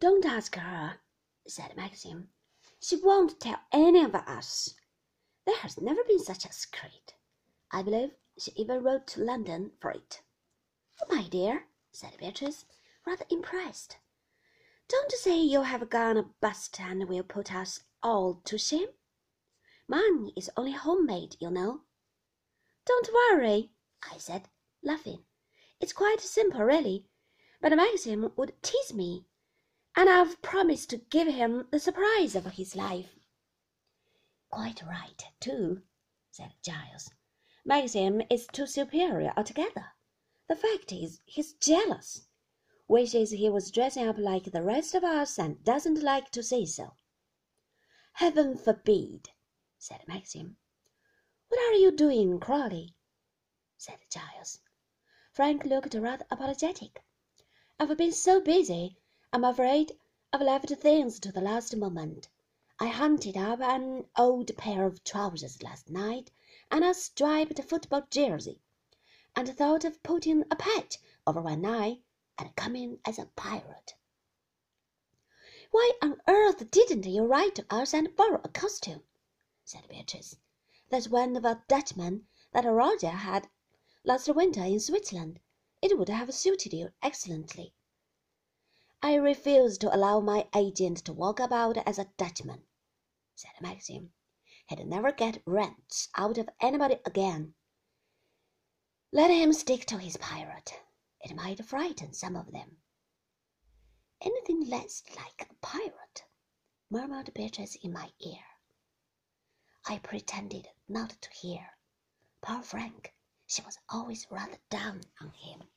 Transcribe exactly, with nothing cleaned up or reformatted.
Don't ask her, said Maxim. She won't tell any of us. There has never been such a secret. I believe she even wrote to London for it. Oh, my dear, said Beatrice, rather impressed. Don't say you have gone a bust and will put us all to shame. Mine is only homemade, you know. Don't worry, I said, laughing. It's quite simple, really, but Maxim would tease me, and I've promised to give him the surprise of his life. Quite right, too, said Giles. Maxim is too superior altogether. The fact is, he's jealous, wishes he was dressing up like the rest of us, and doesn't like to say so. Heaven forbid, said Maxim. What are you doing, Crawley? said Giles. Frank looked rather apologetic. I've been so busy, I'm afraid I've left things to the last moment. I hunted up an old pair of trousers last night, and a striped football jersey, and thought of putting a patch over one eye and coming as a pirate. Why on earth didn't you write to us and borrow a costume? Said Beatrice. That's one of a Dutchman that Roger had last winter in Switzerland. It would have suited you excellently. I refuse to allow my agent to walk about as a Dutchman, said Maxim. He'd never get rents out of anybody again. Let him stick to his pirate. It might frighten some of them. Anything less like a pirate, murmured Beatrice in my ear. I pretended not to hear. Poor Frank, she was always rather down on him.